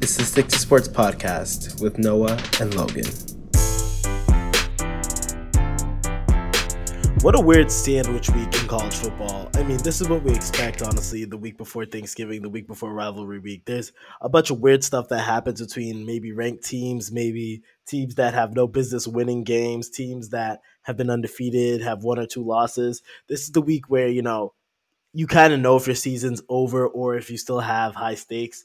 This is Stick2Sports Podcast with Noah and Logan. What a weird sandwich week in college football. I mean, this is what we expect, honestly, the week before Thanksgiving, the week before rivalry week. There's a bunch of weird stuff that happens between maybe ranked teams, maybe teams that have no business winning games, teams that have been undefeated, have one or two losses. This is the week where, you know, you kind of know if your season's over or if you still have high stakes.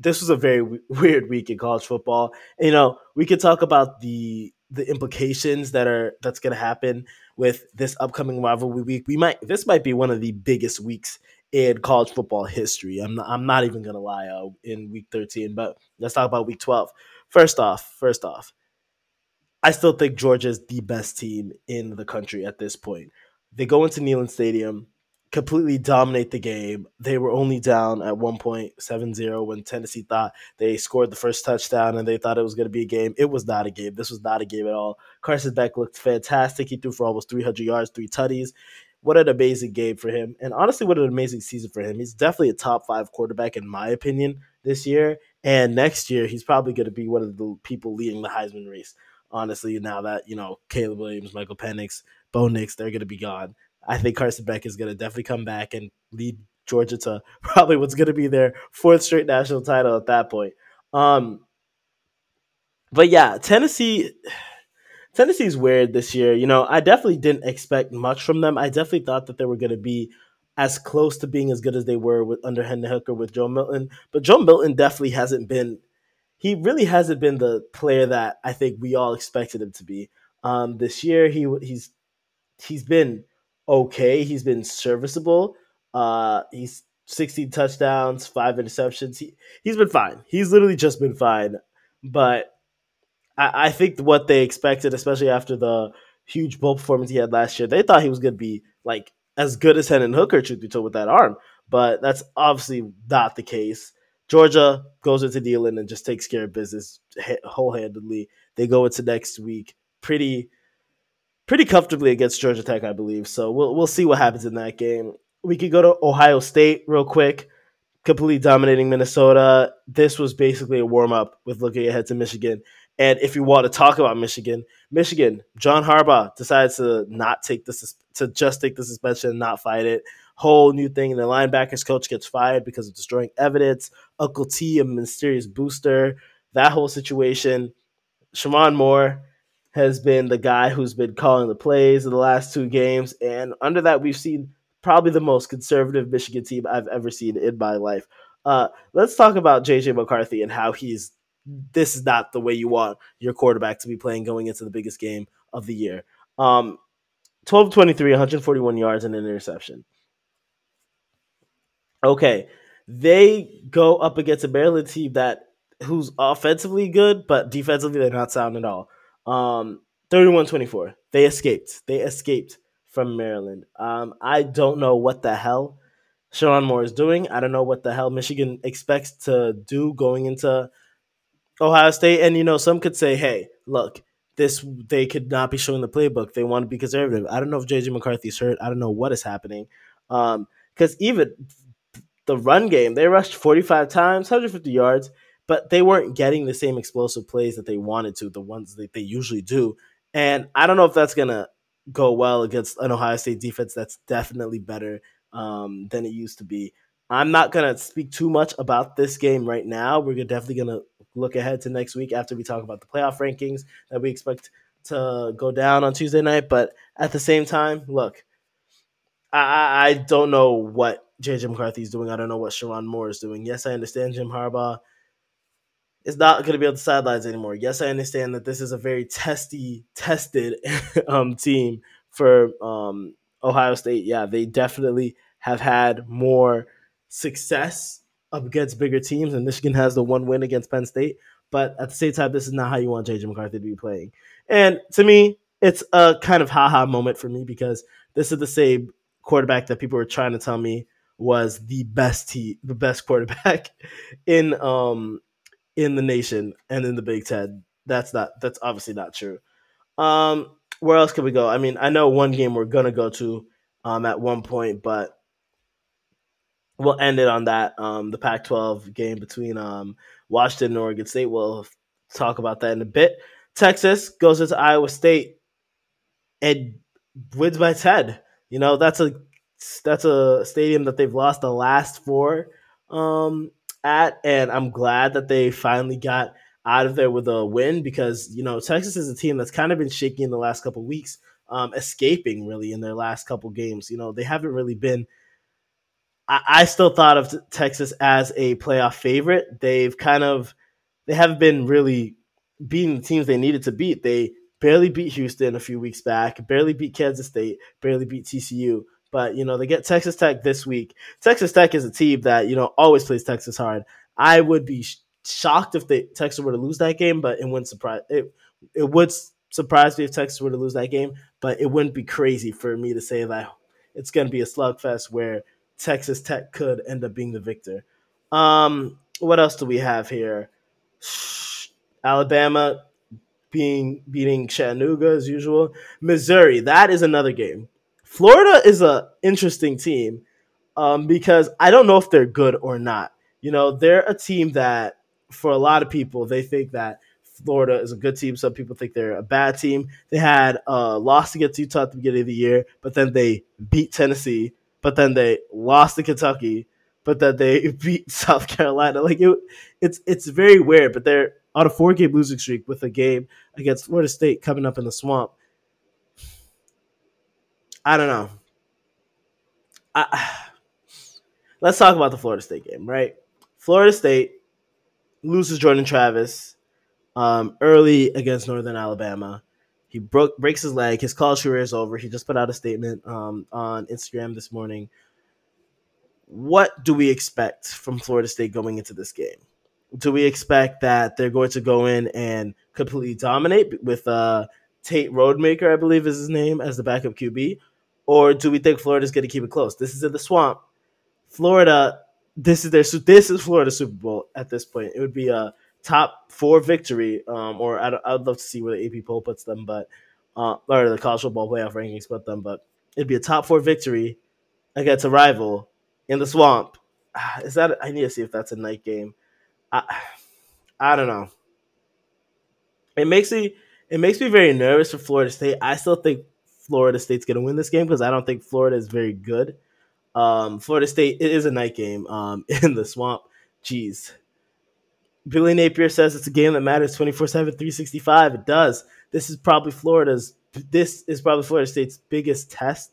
This was a very weird week in college football. And, you know, we could talk about the implications that's going to happen with this upcoming rivalry week. This might be one of the biggest weeks in college football history. I'm not even going to lie, in week 13, but let's talk about week 12. First off, I still think Georgia's the best team in the country at this point. They go into Neyland Stadium, completely dominate the game. They were only down at one point, 7-0, when Tennessee thought they scored the first touchdown and they thought it was going to be a game. It was not a game. This was not a game at all. Carson Beck looked fantastic. He threw for almost 300 yards, 3 tutties. What an amazing game for him. And honestly, what an amazing season for him. He's definitely a top 5 quarterback, in my opinion, this year. And next year, he's probably going to be one of the people leading the Heisman race. Honestly, now that, you know, Caleb Williams, Michael Penix, Bo Nix, they're going to be gone. I think Carson Beck is going to definitely come back and lead Georgia to probably what's going to be their 4th straight national title at that point. But yeah, Tennessee's weird this year. You know, I definitely didn't expect much from them. I definitely thought that they were going to be as close to being as good as they were under Hendon Hooker with Joe Milton. But Joe Milton definitely hasn't been the player that I think we all expected him to be. This year, he's been okay. He's been serviceable. He's 16 touchdowns, 5 interceptions. He's been fine. He's literally just been fine. But I think what they expected, especially after the huge bowl performance he had last year, they thought he was going to be like as good as Hendon Hooker, truth be told, with that arm. But that's obviously not the case. Georgia goes into Neyland and just takes care of business wholeheartedly. They go into next week pretty comfortably against Georgia Tech, I believe. So we'll see what happens in that game. We could go to Ohio State real quick, completely dominating Minnesota. This was basically a warm-up with looking ahead to Michigan. And if you want to talk about Michigan, John Harbaugh decides to just take the suspension and not fight it. Whole new thing. And the linebackers coach gets fired because of destroying evidence. Uncle T, a mysterious booster, that whole situation. Shemar Moore has been the guy who's been calling the plays in the last 2 games. And under that, we've seen probably the most conservative Michigan team I've ever seen in my life. Let's talk about J.J. McCarthy and how this is not the way you want your quarterback to be playing going into the biggest game of the year. 12-23, 141 yards and an interception. Okay, they go up against a Maryland team who's offensively good, but defensively they're not sound at all. 31-24. They escaped from Maryland. I don't know what the hell Sherrone Moore is doing. I don't know what the hell Michigan expects to do going into Ohio State. And, you know, some could say, hey, look, they could not be showing the playbook. They want to be conservative. I don't know if J.J. McCarthy's hurt. I don't know what is happening. Because even the run game, they rushed 45 times, 150 yards. But they weren't getting the same explosive plays that they wanted to, the ones that they usually do. And I don't know if that's going to go well against an Ohio State defense that's definitely better than it used to be. I'm not going to speak too much about this game right now. We're definitely going to look ahead to next week after we talk about the playoff rankings that we expect to go down on Tuesday night. But at the same time, look, I don't know what J.J. McCarthy is doing. I don't know what Sherrone Moore is doing. Yes, I understand Jim Harbaugh is not going to be on the sidelines anymore. Yes, I understand that this is a very tested team for Ohio State. Yeah, they definitely have had more success up against bigger teams, and Michigan has the one win against Penn State. But at the same time, this is not how you want J.J. McCarthy to be playing. And to me, it's a kind of ha-ha moment for me because this is the same quarterback that people were trying to tell me was the best quarterback in the nation and in the Big Ten. That's obviously not true. Where else can we go? I mean, I know one game we're going to go to at one point, but we'll end it on that. The Pac-12 game between Washington and Oregon State. We'll talk about that in a bit. Texas goes into Iowa State and wins by 10. You know, that's a stadium that they've lost the last four at, and I'm glad that they finally got out of there with a win because, you know, Texas is a team that's kind of been shaky in the last couple of weeks, escaping really in their last couple games. You know, they haven't really been – I still thought of Texas as a playoff favorite. They haven't been really beating the teams they needed to beat. They barely beat Houston a few weeks back, barely beat Kansas State, barely beat TCU. But, you know, they get Texas Tech this week. Texas Tech is a team that, you know, always plays Texas hard. I would be shocked if Texas were to lose that game, but it wouldn't surprise it would surprise me if Texas were to lose that game, but it wouldn't be crazy for me to say that it's going to be a slugfest where Texas Tech could end up being the victor. What else do we have here? Alabama beating Chattanooga as usual. Missouri, that is another game. Florida is a interesting team because I don't know if they're good or not. You know, they're a team that for a lot of people, they think that Florida is a good team. Some people think they're a bad team. They had a loss against Utah at the beginning of the year, but then they beat Tennessee, but then they lost to Kentucky, but then they beat South Carolina. Like it's very weird, but they're on a 4-game losing streak with a game against Florida State coming up in the Swamp. I don't know. Let's talk about the Florida State game, right? Florida State loses Jordan Travis early against Northern Alabama. He breaks his leg. His college career is over. He just put out a statement on Instagram this morning. What do we expect from Florida State going into this game? Do we expect that they're going to go in and completely dominate with Tate Roadmaker, I believe is his name, as the backup QB? Or do we think Florida's going to keep it close? This is in the Swamp. Florida, this is Florida's Super Bowl at this point. It would be a top 4 victory, or I'd love to see where the AP poll puts them, but or the college football playoff rankings put them, but it'd be a top 4 victory against a rival in the Swamp. Is that? I need to see if that's a night game. I don't know. It makes me very nervous for Florida State. I still think Florida State's going to win this game because I don't think Florida is very good. Florida State, it is a night game in the Swamp. Jeez. Billy Napier says it's a game that matters 24/7, 365. It does. This is probably Florida State's biggest test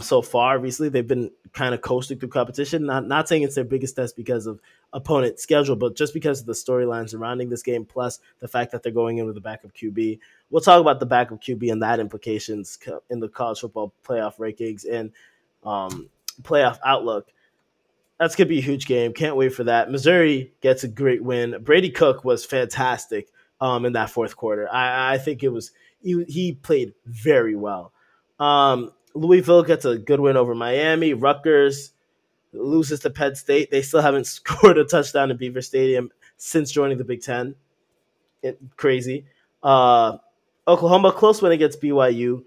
so far. Recently, they've been kind of coasting through competition. Not saying it's their biggest test because of opponent schedule, but just because of the storylines surrounding this game, plus the fact that they're going in with a backup QB. We'll talk about the backup QB and that implications in the college football playoff rankings and playoff outlook. That's going to be a huge game. Can't wait for that. Missouri gets a great win. Brady Cook was fantastic in that fourth quarter. I think it was he played very well. Louisville gets a good win over Miami. Rutgers loses to Penn State. They still haven't scored a touchdown in Beaver Stadium since joining the Big Ten. Crazy. Oklahoma, close win against BYU.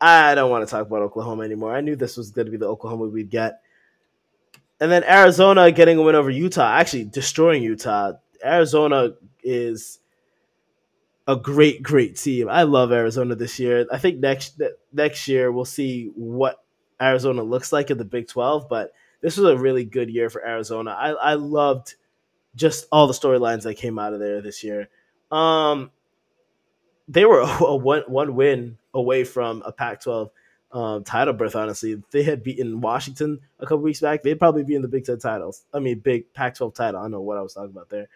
I don't want to talk about Oklahoma anymore. I knew this was going to be the Oklahoma we'd get. And then Arizona getting a win over Utah, actually destroying Utah. Arizona is a great, great team. I love Arizona this year. I think next year we'll see what Arizona looks like in the Big 12, but this was a really good year for Arizona. I loved just all the storylines that came out of there this year. They were one win away from a Pac-12 title berth, honestly. If they had beaten Washington a couple weeks back, they'd probably be in the Big Pac-12 title. I don't know what I was talking about there.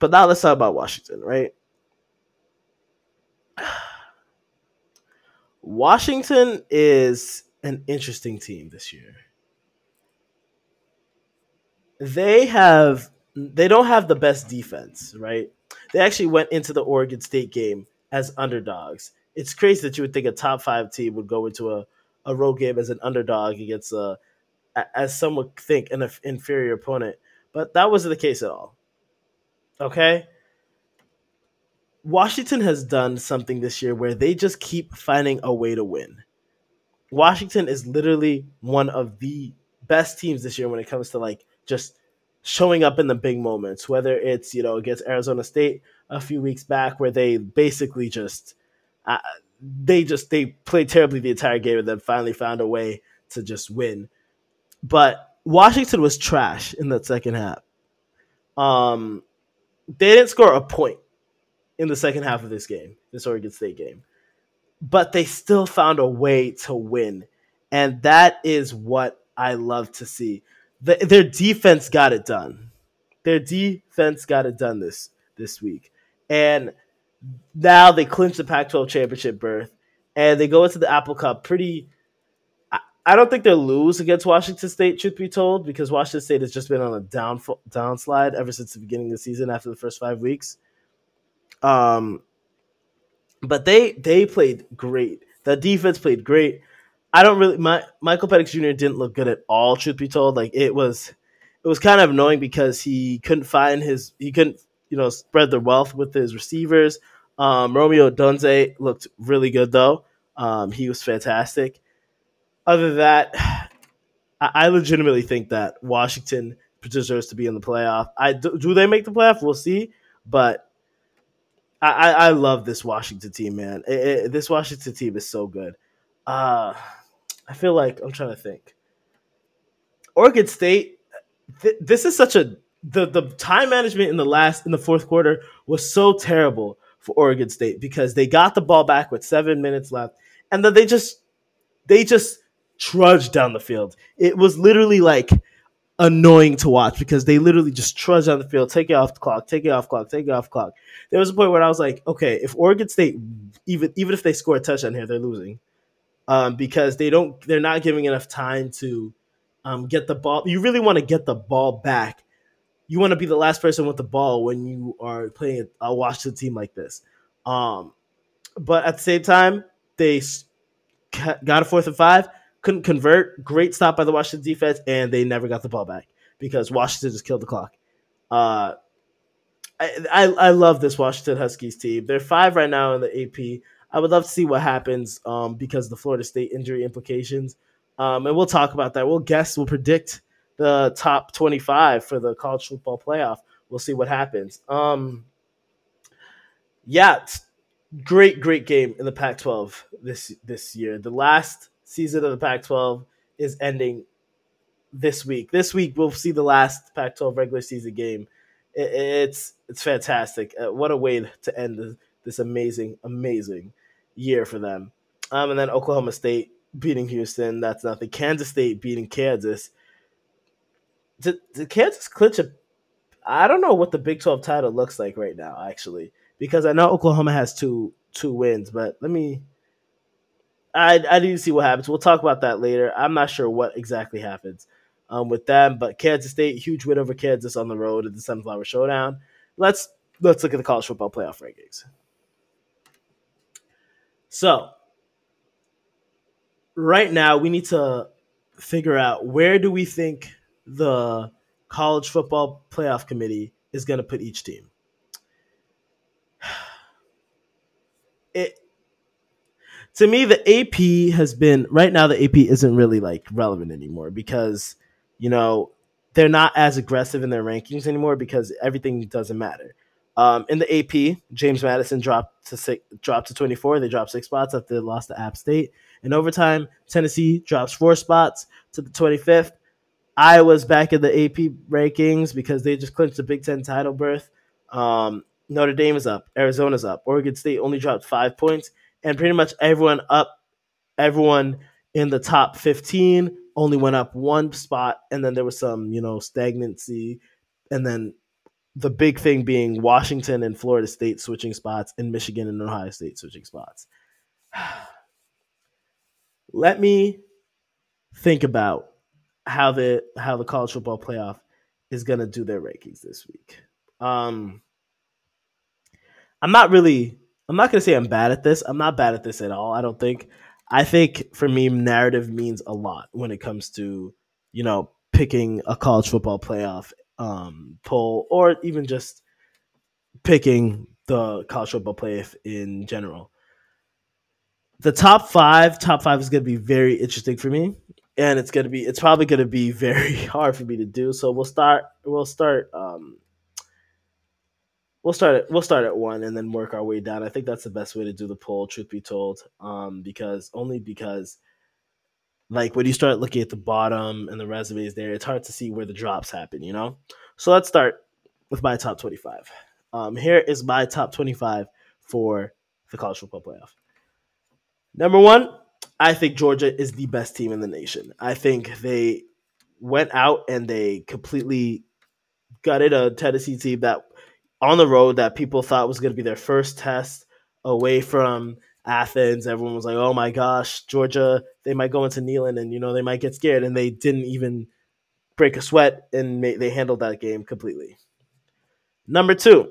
But now let's talk about Washington, right? Washington is an interesting team this year. They don't have the best defense, right? They actually went into the Oregon State game as underdogs. It's crazy that you would think a top 5 team would go into a road game as an underdog against as some would think, an inferior opponent. But that wasn't the case at all. Okay? Washington has done something this year where they just keep finding a way to win. Washington is literally one of the best teams this year when it comes to like just showing up in the big moments, whether it's, you know, against Arizona State a few weeks back where they basically just they played terribly the entire game and then finally found a way to just win. But Washington was trash in that second half. They didn't score a point in the second half of this game, this Oregon State game. But they still found a way to win. And that is what I love to see. Their defense got it done. Their defense got it done this week. And now they clinch the Pac-12 championship berth. And they go into the Apple Cup pretty... I don't think they'll lose against Washington State, truth be told, because Washington State has just been on a downslide ever since the beginning of the season after the first 5 weeks. But they played great. The defense played great. I don't really. Michael Penix Jr. didn't look good at all, truth be told. Like it was kind of annoying because he couldn't spread the wealth with his receivers. Romeo Dunze looked really good though. He was fantastic. Other than that, I legitimately think that Washington deserves to be in the playoff. Do they make the playoff? We'll see. But I love this Washington team, man. This Washington team is so good. I feel like I'm trying to think. Oregon State. This is such a the time management in the fourth quarter was so terrible for Oregon State because they got the ball back with 7 minutes left, and then they just trudged down the field. It was literally like annoying to watch because they literally just trudged down the field, take it off the clock. There was a point where I was like, okay, if Oregon State, even if they score a touchdown here, they're losing because they're not giving enough time to get the ball. You really want to get the ball back. You want to be the last person with the ball when you are playing a Washington team like this. But at the same time, they got a 4th and 5, couldn't convert. Great stop by the Washington defense, and they never got the ball back because Washington just killed the clock. I love this Washington Huskies team. They're 5 right now in the AP. I would love to see what happens because of the Florida State injury implications. And we'll talk about that. We'll predict the top 25 for the college football playoff. We'll see what happens. Great game in the Pac-12 this year. The last season of the Pac-12 is ending this week. This week we'll see the last Pac-12 regular season game. It's fantastic. What a way to end this amazing year for them. And then Oklahoma State beating Houston. That's nothing. Kansas State beating Kansas. Did Kansas clinch a? I don't know what the Big 12 title looks like right now, actually. Because I know Oklahoma has two wins, but I need to see what happens. We'll talk about that later. I'm not sure what exactly happens with them, but Kansas State, huge win over Kansas on the road at the Sunflower Showdown. Let's look at the college football playoff rankings. So right now we need to figure out where do we think the college football playoff committee is going to put each team. To me, the AP has been right now. The AP isn't really like relevant anymore because they're not as aggressive in their rankings anymore because everything doesn't matter. In the AP, James Madison dropped to 24. They dropped 6 spots after they lost to App State in overtime. Tennessee drops 4 spots to the 25th. Iowa's back in the AP rankings because they just clinched the Big Ten title berth. Notre Dame is up. Arizona's up. Oregon State only dropped 5 points. And pretty much everyone in the top 15 only went up 1 spot. And then there was some, stagnancy. And then the big thing being Washington and Florida State switching spots and Michigan and Ohio State switching spots. Let me think about how the college football playoff is going to do their rankings this week. I'm not going to say I'm bad at this. I'm not bad at this at all, I don't think. I think, for me, narrative means a lot when it comes to, picking a college football playoff poll or even just picking the college football playoff in general. The top five is going to be very interesting for me. And it's probably gonna be very hard for me to do. So we'll start at one and then work our way down. I think that's the best way to do the poll, truth be told. Because like when you start looking at the bottom and the resumes there, it's hard to see where the drops happen, you know? So let's start with my top 25. Here is my top 25 for the college football playoff. Number one, I think Georgia is the best team in the nation. I think they went out and they completely gutted a Tennessee team that on the road that people thought was going to be their first test away from Athens. Everyone was like, oh my gosh, Georgia, they might go into Neyland and, you know, they might get scared. And they didn't even break a sweat and they handled that game completely. Number two,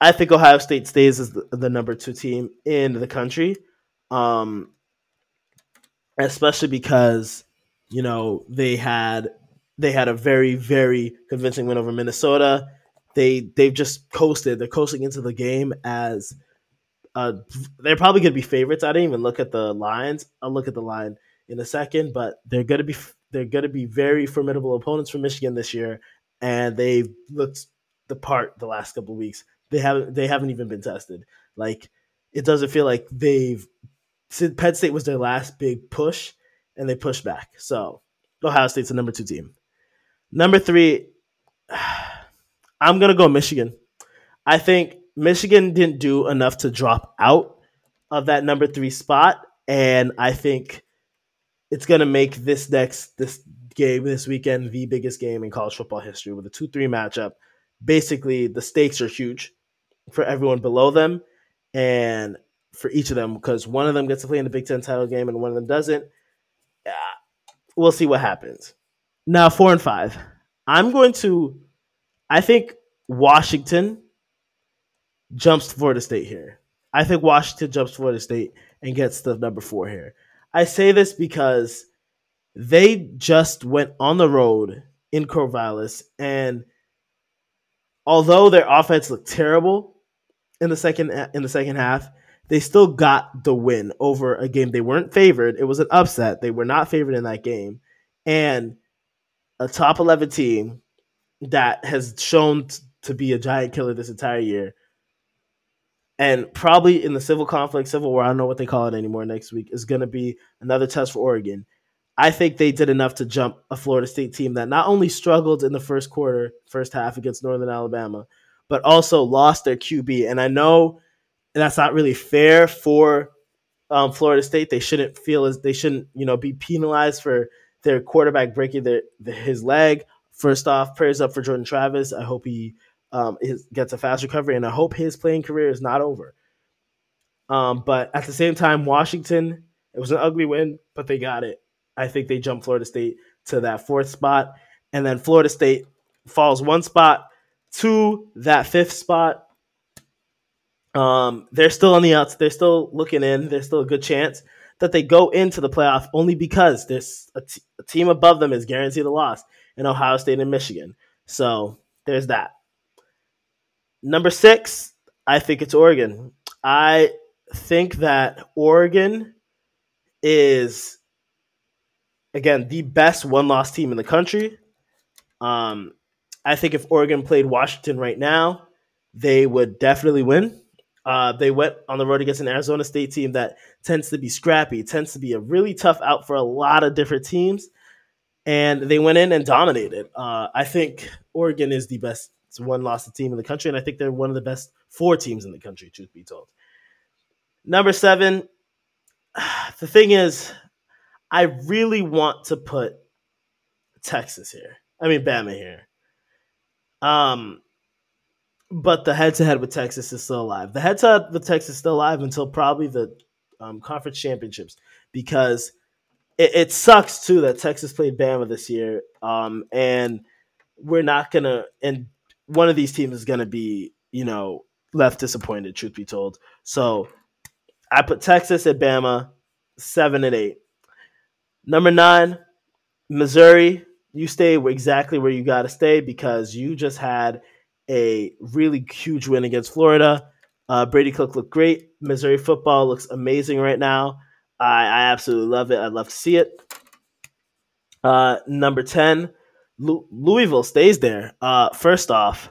I think Ohio State stays as the number two team in the country. Especially because, you know, they had a very, very convincing win over Minnesota. They've just coasted. They're coasting into the game as they're probably going to be favorites. I didn't even look at the lines. I'll look at the line in a second, but they're going to be very formidable opponents for Michigan this year, and they looked the part the last couple of weeks. They haven't even been tested. Like, it doesn't feel like they've. Penn State was their last big push, and they pushed back. So Ohio State's the number two team. Number three, I'm going to go Michigan. I think Michigan didn't do enough to drop out of that number three spot, and I think it's going to make this game this weekend the biggest game in college football history with a 2-3 matchup. Basically, the stakes are huge for everyone below them and for each of them, because one of them gets to play in the Big Ten title game and one of them doesn't. We'll see what happens. Now, 4 and 5. I think Washington jumps Florida State here. I think Washington jumps Florida State and gets the number 4 here. I say this because they just went on the road in Corvallis, and although their offense looked terrible in the second half, they still got the win over a game they weren't favored. It was an upset. They were not favored in that game. And a top 11 team that has shown to be a giant killer this entire year, and probably in the Civil War, I don't know what they call it anymore next week, is going to be another test for Oregon. I think they did enough to jump a Florida State team that not only struggled in the first half against Northern Alabama, but also lost their QB. And I know that's not really fair for Florida State. They shouldn't be penalized for their quarterback breaking his leg. First off, prayers up for Jordan Travis. I hope he gets a fast recovery, and I hope his playing career is not over. But at the same time, Washington, it was an ugly win, but they got it. I think they jumped Florida State to that 4th spot, and then Florida State falls 1 spot to that 5th spot. They're still on the outs. They're still looking in. There's still a good chance that they go into the playoff only because there's a team above them is guaranteed a loss in Ohio State and Michigan. So there's that. Number 6, I think it's Oregon. I think that Oregon is, again, the best one-loss team in the country. I think if Oregon played Washington right now, they would definitely win. They went on the road against an Arizona State team that tends to be scrappy, tends to be a really tough out for a lot of different teams, and they went in and dominated. I think Oregon is the best one-loss team in the country, and I think they're one of the best 4 teams in the country, truth be told. Number 7, the thing is, I really want to put Bama here. But the head-to-head with Texas is still alive. The head-to-head with Texas is still alive until probably the conference championships, because it sucks, too, that Texas played Bama this year, and we're not going to – and one of these teams is going to be, you know, left disappointed, truth be told. So I put Texas at Bama, 7 and 8. Number 9, Missouri, you stay exactly where you got to stay because you just had – a really huge win against Florida. Brady Cook looked great. Missouri football looks amazing right now. I absolutely love it. I'd love to see it. Number 10, Louisville stays there. First off,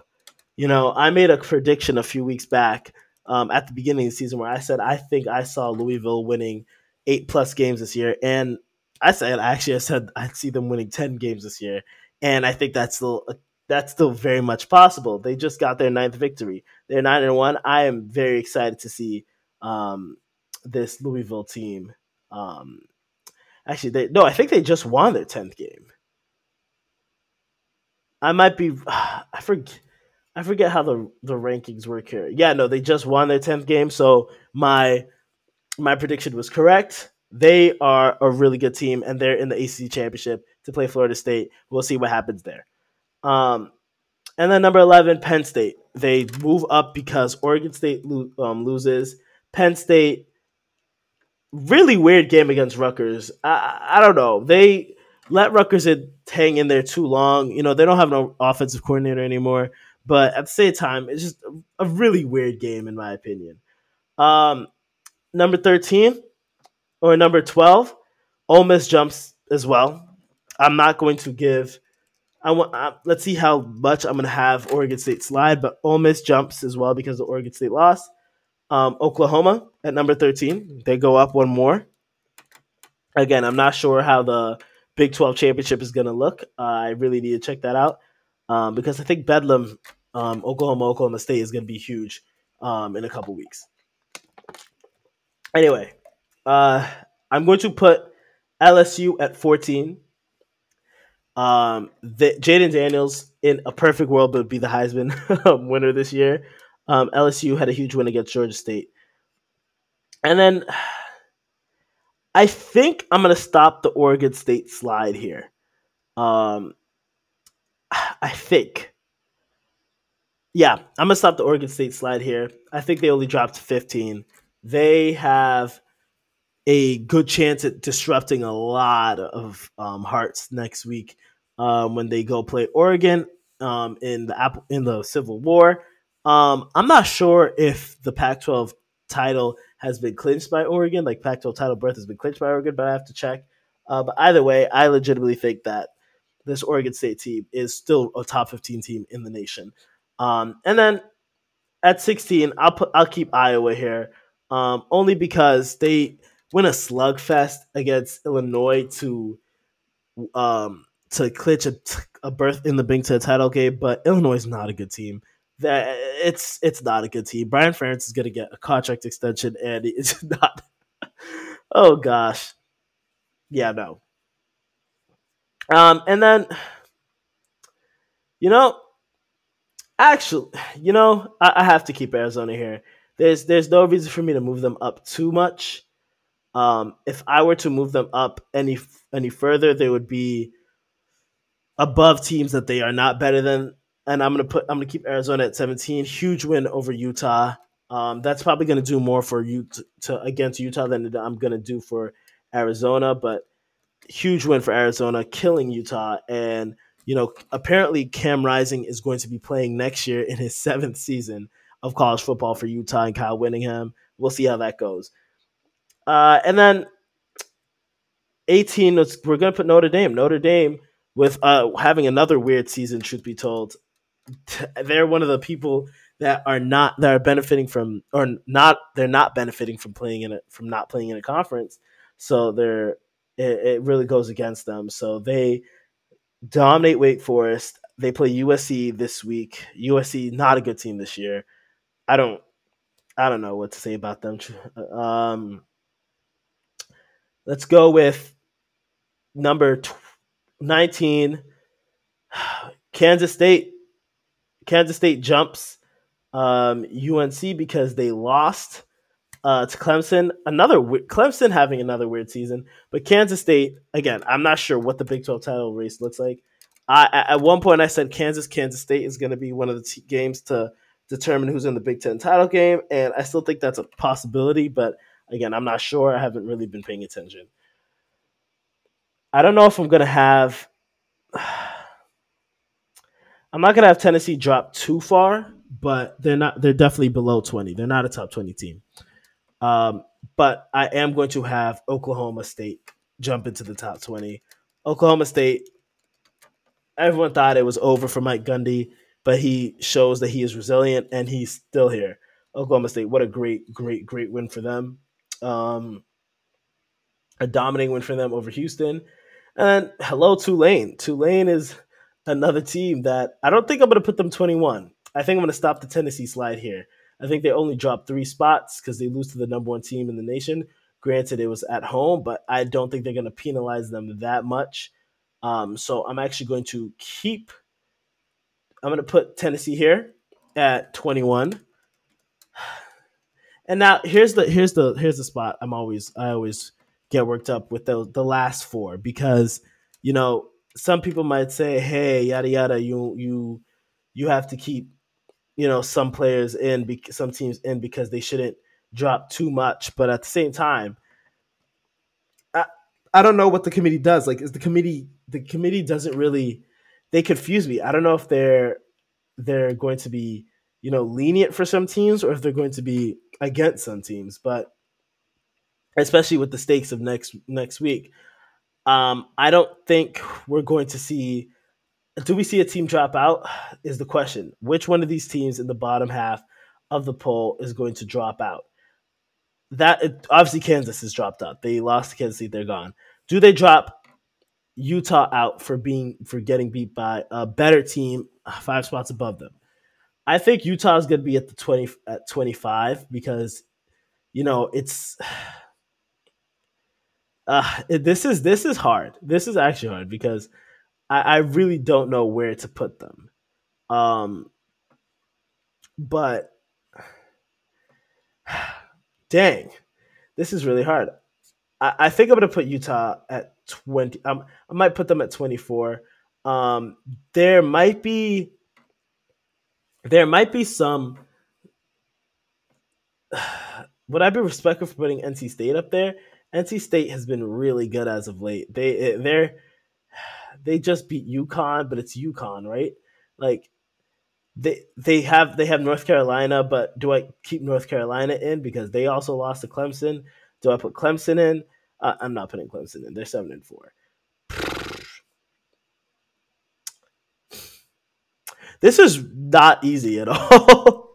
you know, I made a prediction a few weeks back at the beginning of the season where I said I think I saw Louisville winning 8+ games this year, and I said I'd see them winning 10 games this year, and I think that's still very much possible. They just got their 9th victory. They're 9-1. I am very excited to see this Louisville team. I think they just won their 10th game. I forget how the rankings work here. Yeah, no, they just won their 10th game, so my prediction was correct. They are a really good team, and they're in the ACC Championship to play Florida State. We'll see what happens there. And then number 11, Penn State. They move up because Oregon State loses. Penn State, really weird game against Rutgers. I don't know. They let Rutgers hang in there too long. You know, they don't have an offensive coordinator anymore. But at the same time, it's just a really weird game, in my opinion. Number 13 or number 12, Ole Miss jumps as well. I'm not going to give. Let's see how much I'm going to have Oregon State slide, but Ole Miss jumps as well because the Oregon State loss. Oklahoma at number 13, they go up one more. Again, I'm not sure how the Big 12 championship is going to look. I really need to check that out because I think Bedlam, Oklahoma State is going to be huge in a couple weeks. Anyway, I'm going to put LSU at 14. Jaden Daniels in a perfect world would be the Heisman winner this year. LSU had a huge win against Georgia State. And then I think I'm going to stop the Oregon State slide here. I'm going to stop the Oregon State slide here. I think they only dropped to 15. They have a good chance at disrupting a lot of hearts next week when they go play Oregon in the Civil War. I'm not sure if the Pac-12 title has been clinched by Oregon, like Pac-12 title berth has been clinched by Oregon, but I have to check. But either way, I legitimately think that this Oregon State team is still a top 15 team in the nation. And then at 16, I'll keep Iowa here only because they win a slugfest against Illinois to clinch a berth in the Big Ten title game, but Illinois is not a good team. It's not a good team. Brian Ferentz is going to get a contract extension, and it's not. Oh gosh, yeah, no. And then, you know, actually, you know, I have to keep Arizona here. There's no reason for me to move them up too much. If I were to move them up any further, they would be above teams that they are not better than. And I'm gonna keep Arizona at 17. Huge win over Utah. That's probably gonna do more for you against Utah than I'm gonna do for Arizona. But huge win for Arizona, killing Utah. And you know, apparently Cam Rising is going to be playing next year in his 7th season of college football for Utah and Kyle Winningham. We'll see how that goes. And then 18, we're gonna put Notre Dame. Notre Dame with having another weird season. Truth be told. They're one of the people that are not benefiting from not playing in a conference. So it really goes against them. So they dominate Wake Forest. They play USC this week. USC not a good team this year. I don't know what to say about them. Let's go with number 19, Kansas State. Kansas State jumps UNC because they lost to Clemson. Clemson having another weird season. But Kansas State, again, I'm not sure what the Big 12 title race looks like. At one point, I said Kansas State is going to be one of the games to determine who's in the Big 10 title game. And I still think that's a possibility. But, again, I'm not sure. I haven't really been paying attention. I don't know if I'm going to have I'm not going to have Tennessee drop too far, but they're definitely below 20. They're not a top 20 team. But I am going to have Oklahoma State jump into the top 20. Oklahoma State, everyone thought it was over for Mike Gundy, but he shows that he is resilient and he's still here. Oklahoma State, what a great, great, great win for them. A dominating win for them over Houston. And hello, Tulane. Tulane is another team that I don't think I'm going to put them 21. I think I'm going to stop the Tennessee slide here. I think they only dropped 3 spots because they lose to the number 1 team in the nation. Granted, it was at home, but I don't think they're going to penalize them that much. So I'm actually going to put Tennessee here at 21. And now here's the spot I always get worked up with the last 4, because, you know, some people might say, hey, yada yada, you have to keep, you know, some players in, some teams in, because they shouldn't drop too much. But at the same time, I don't know what the committee does. Like, is the committee doesn't really, they confuse me. I don't know if they're going to be, you know, lenient for some teams or if they're going to be against some teams. But especially with the stakes of next week, I don't think we're going to see. Do we see a team drop out? Is the question. Which one of these teams in the bottom half of the poll is going to drop out? Obviously, Kansas has dropped out. They lost to Kansas State. They're gone. Do they drop Utah out for getting beat by a better team 5 spots above them? I think Utah is going to be at the 25 because, you know, it's this is hard. This is actually hard because I really don't know where to put them. But dang, this is really hard. I think I'm going to put Utah at 20. I might put them at 24. There might be some. Would I be respectful for putting NC State up there? NC State has been really good as of late. They just beat UConn, but it's UConn, right? Like they have North Carolina, but do I keep North Carolina in because they also lost to Clemson? Do I put Clemson in? I'm not putting Clemson in. They're 7-4. This is not easy at all.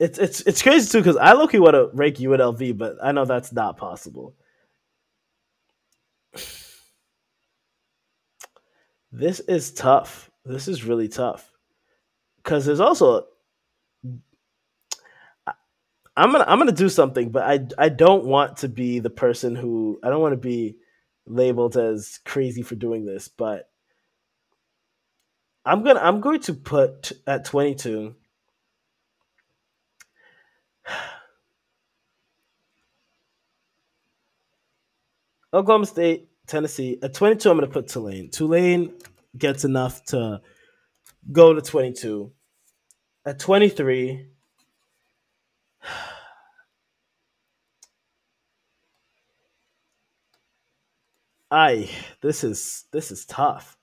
It's crazy too because I low-key want to rank UNLV, but I know that's not possible. This is tough. This is really tough because there's also I'm gonna do something, but I don't want to be the person who I don't want to be labeled as crazy for doing this, but I'm going to put at 22. Oklahoma State, Tennessee. At 22, I'm going to put Tulane. Tulane gets enough to go to 22. At 23, this is tough.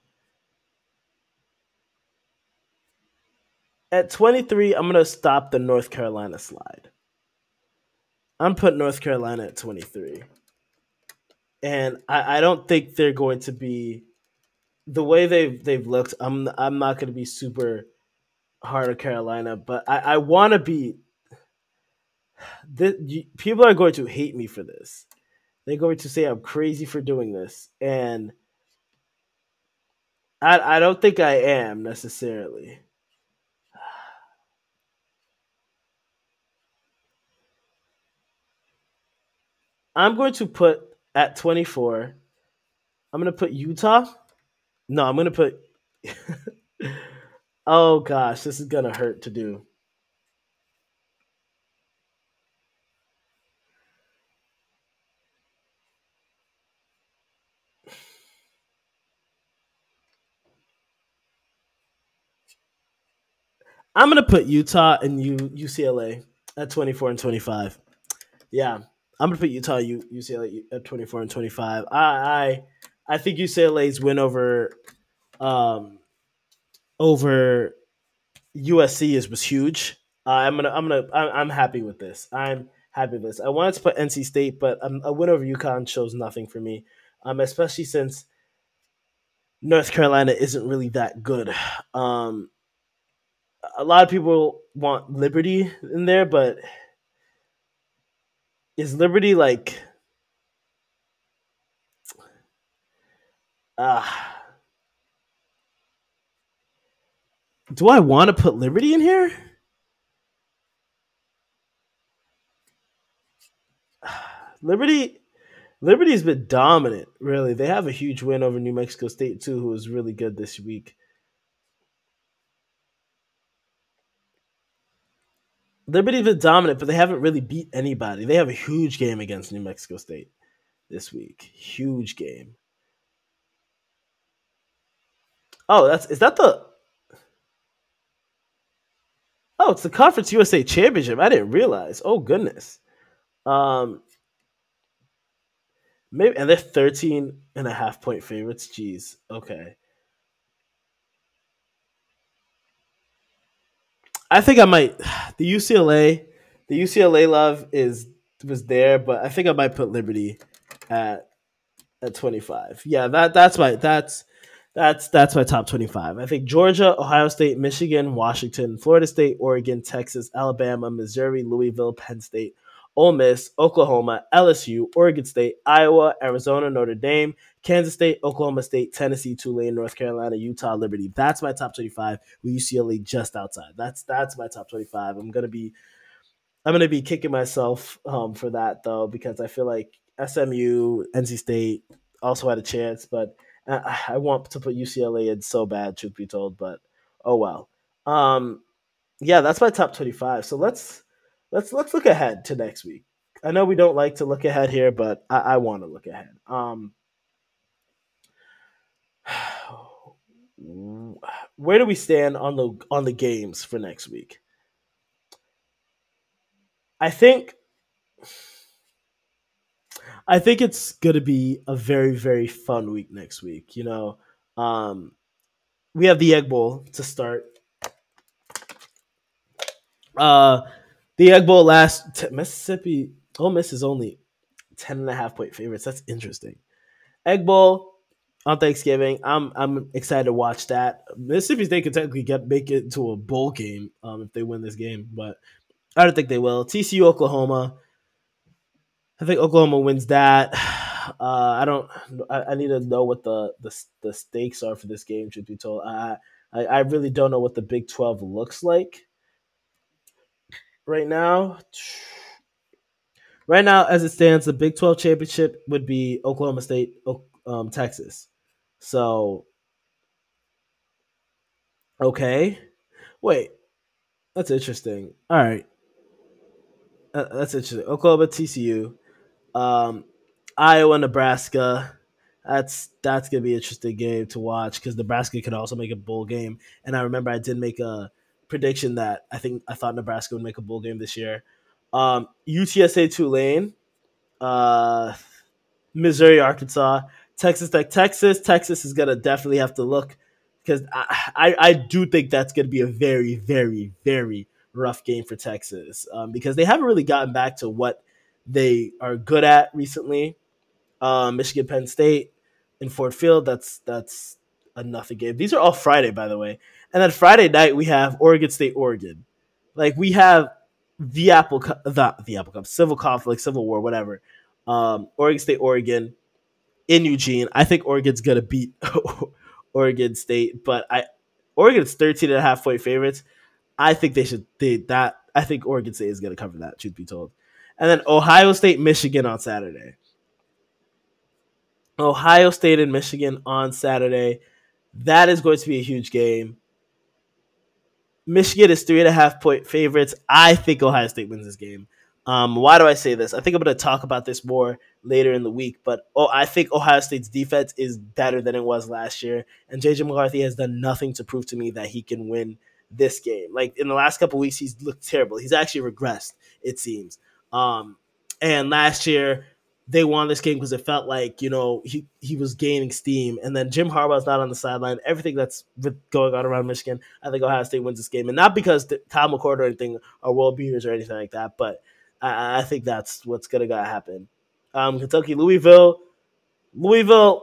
At 23, I'm going to stop the North Carolina slide. I'm putting North Carolina at 23. And I don't think they're going to be the way they've looked. I'm not going to be super hard on Carolina, but I want to be. People are going to hate me for this. They're going to say I'm crazy for doing this, and I don't think I am necessarily. I'm going to put. At 24, I'm going to put Utah. No, I'm going to put – oh, gosh, this is going to hurt to do. I'm going to put Utah and UCLA at 24 and 25. Yeah. I'm going to put Utah UCLA at 24 and 25. I think UCLA's win over USC was huge. I'm happy with this. I'm happy with. I wanted to put NC State, but a win over UConn shows nothing for me, especially since North Carolina isn't really that good. A lot of people want Liberty in there, but is Liberty like... do I want to put Liberty in here? Liberty's been dominant, really. They have a huge win over New Mexico State, too, who was really good this week. Liberty's been dominant, but they haven't really beat anybody. They have a huge game against New Mexico State this week. Huge game. Oh, it's the Conference USA Championship. I didn't realize. Oh, goodness. Maybe, and they're 13.5-point favorites. Jeez. Okay. I think I might. The UCLA love was there, but I think I might put Liberty at 25. Yeah, that's my top 25. I think Georgia, Ohio State, Michigan, Washington, Florida State, Oregon, Texas, Alabama, Missouri, Louisville, Penn State, Ole Miss, Oklahoma, LSU, Oregon State, Iowa, Arizona, Notre Dame, Kansas State, Oklahoma State, Tennessee, Tulane, North Carolina, Utah, Liberty. That's my top 25. With UCLA just outside. That's my top 25. I'm gonna be kicking myself for that though, because I feel like SMU, NC State also had a chance, but I want to put UCLA in so bad, truth be told, but oh well. Yeah, that's my top 25. So let's look ahead to next week. I know we don't like to look ahead here, but I want to look ahead. Where do we stand on the games for next week? I think it's going to be a very, very fun week next week. You know, we have the Egg Bowl to start. The Egg Bowl Mississippi. Ole Miss is only 10.5-point favorites. That's interesting. Egg Bowl on Thanksgiving. I'm excited to watch that. Mississippi State could technically make it to a bowl game if they win this game, but I don't think they will. TCU, Oklahoma. I think Oklahoma wins that. I need to know what the stakes are for this game, should be told. I really don't know what the Big 12 looks like right now. Right now, as it stands, the Big 12 championship would be Oklahoma State, Texas. So, okay. Wait, that's interesting. All right. That's interesting. Oklahoma, TCU. Iowa, Nebraska. That's gonna be an interesting game to watch because Nebraska could also make a bowl game. And I remember I did make a prediction that I thought Nebraska would make a bowl game this year. UTSA, Tulane, Missouri, Arkansas, Texas Tech, Texas. Texas is gonna definitely have to look because I do think that's gonna be a very, very, very rough game for Texas because they haven't really gotten back to what they are good at recently. Michigan, Penn State, in Ford Field, that's another game. These are all Friday, by the way. And then Friday night, we have Oregon State, Oregon. Like, we have the Apple Cup, civil conflict, civil war, whatever. Oregon State, Oregon in Eugene. I think Oregon's going to beat Oregon State, but Oregon's 13.5-point favorites. I think they should did that. I think Oregon State is going to cover that, truth be told. And then Ohio State, Michigan on Saturday. Ohio State and Michigan on Saturday. That is going to be a huge game. Michigan is 3.5-point favorites. I think Ohio State wins this game. Why do I say this? I think I'm going to talk about this more later in the week, but I think Ohio State's defense is better than it was last year, and J.J. McCarthy has done nothing to prove to me that he can win this game. Like, in the last couple of weeks, he's looked terrible. He's actually regressed, it seems. And last year, they won this game because it felt like, you know, he was gaining steam. And then Jim Harbaugh's not on the sideline. Everything that's going on around Michigan, I think Ohio State wins this game. And not because Kyle McCord or anything are world beaters or anything like that, but I think that's what's going to happen. Kentucky, Louisville, they're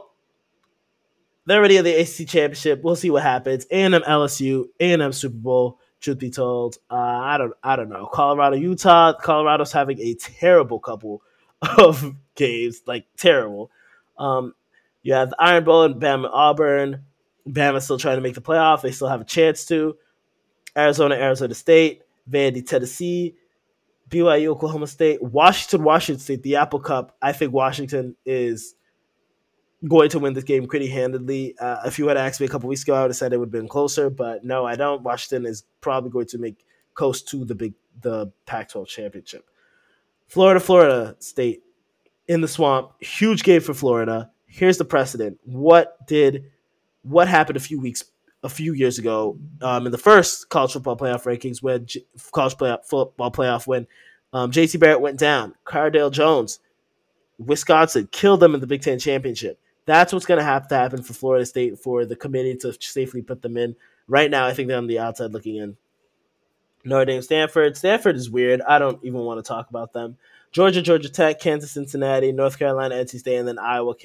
already in the ACC championship. We'll see what happens. A&M, LSU, A&M Super Bowl. Truth be told, I don't know. Colorado, Utah. Colorado's having a terrible couple of games, like terrible. You have the Iron Bowl and Bama, Auburn. Bama's still trying to make the playoff. They still have a chance to. Arizona, Arizona State. Vandy, Tennessee. BYU, Oklahoma State. Washington State. The Apple Cup. I think Washington is going to win this game pretty handedly. If you had asked me a couple weeks ago, I would have said it would have been closer, but no, I don't. Washington is probably going to make coast to the Pac-12 championship. Florida State in the swamp. Huge game for Florida. Here's the precedent. What happened a few years ago in the first college football playoff rankings when JC Barrett went down. Cardale Jones, Wisconsin, killed them in the Big Ten championship. That's what's going to have to happen for Florida State for the committee to safely put them in. Right now, I think they're on the outside looking in. Notre Dame, Stanford. Stanford is weird. I don't even want to talk about them. Georgia, Georgia Tech, Kansas, Cincinnati, North Carolina, NC State, and then Iowa State,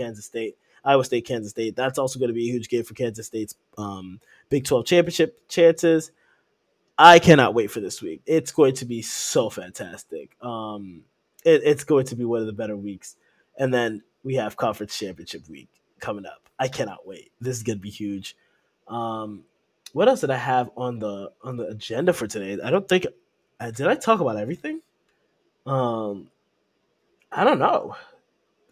Kansas State. That's also going to be a huge game for Kansas State's Big 12 championship chances. I cannot wait for this week. It's going to be so fantastic. It's going to be one of the better weeks. And then we have conference championship week coming up. I cannot wait. This is going to be huge. What else did I have on the agenda for today? I don't think – did I talk about everything? I don't know.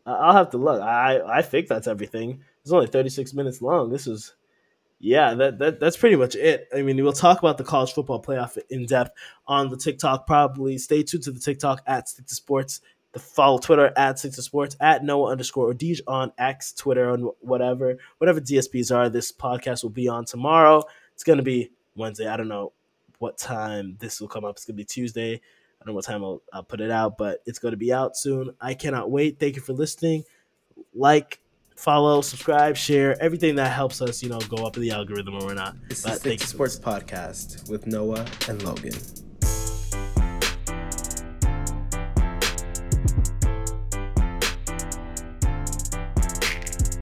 I'll have to look. I think that's everything. It's only 36 minutes long. This is – yeah, that's pretty much it. I mean, we'll talk about the college football playoff in depth on the TikTok probably. Stay tuned to the TikTok at Stick2Sports. Follow Twitter at Stick2Sports, at Noah _Odige on X, Twitter, and whatever DSPs are. This podcast will be on tomorrow. It's going to be Wednesday. I don't know what time this will come up. It's going to be Tuesday. I don't know what time I'll put it out, but it's going to be out soon. I cannot wait. Thank you for listening. Like, follow, subscribe, share, everything that helps us, go up in the algorithm or not. This is Stick2Sports podcast with Noah and Logan.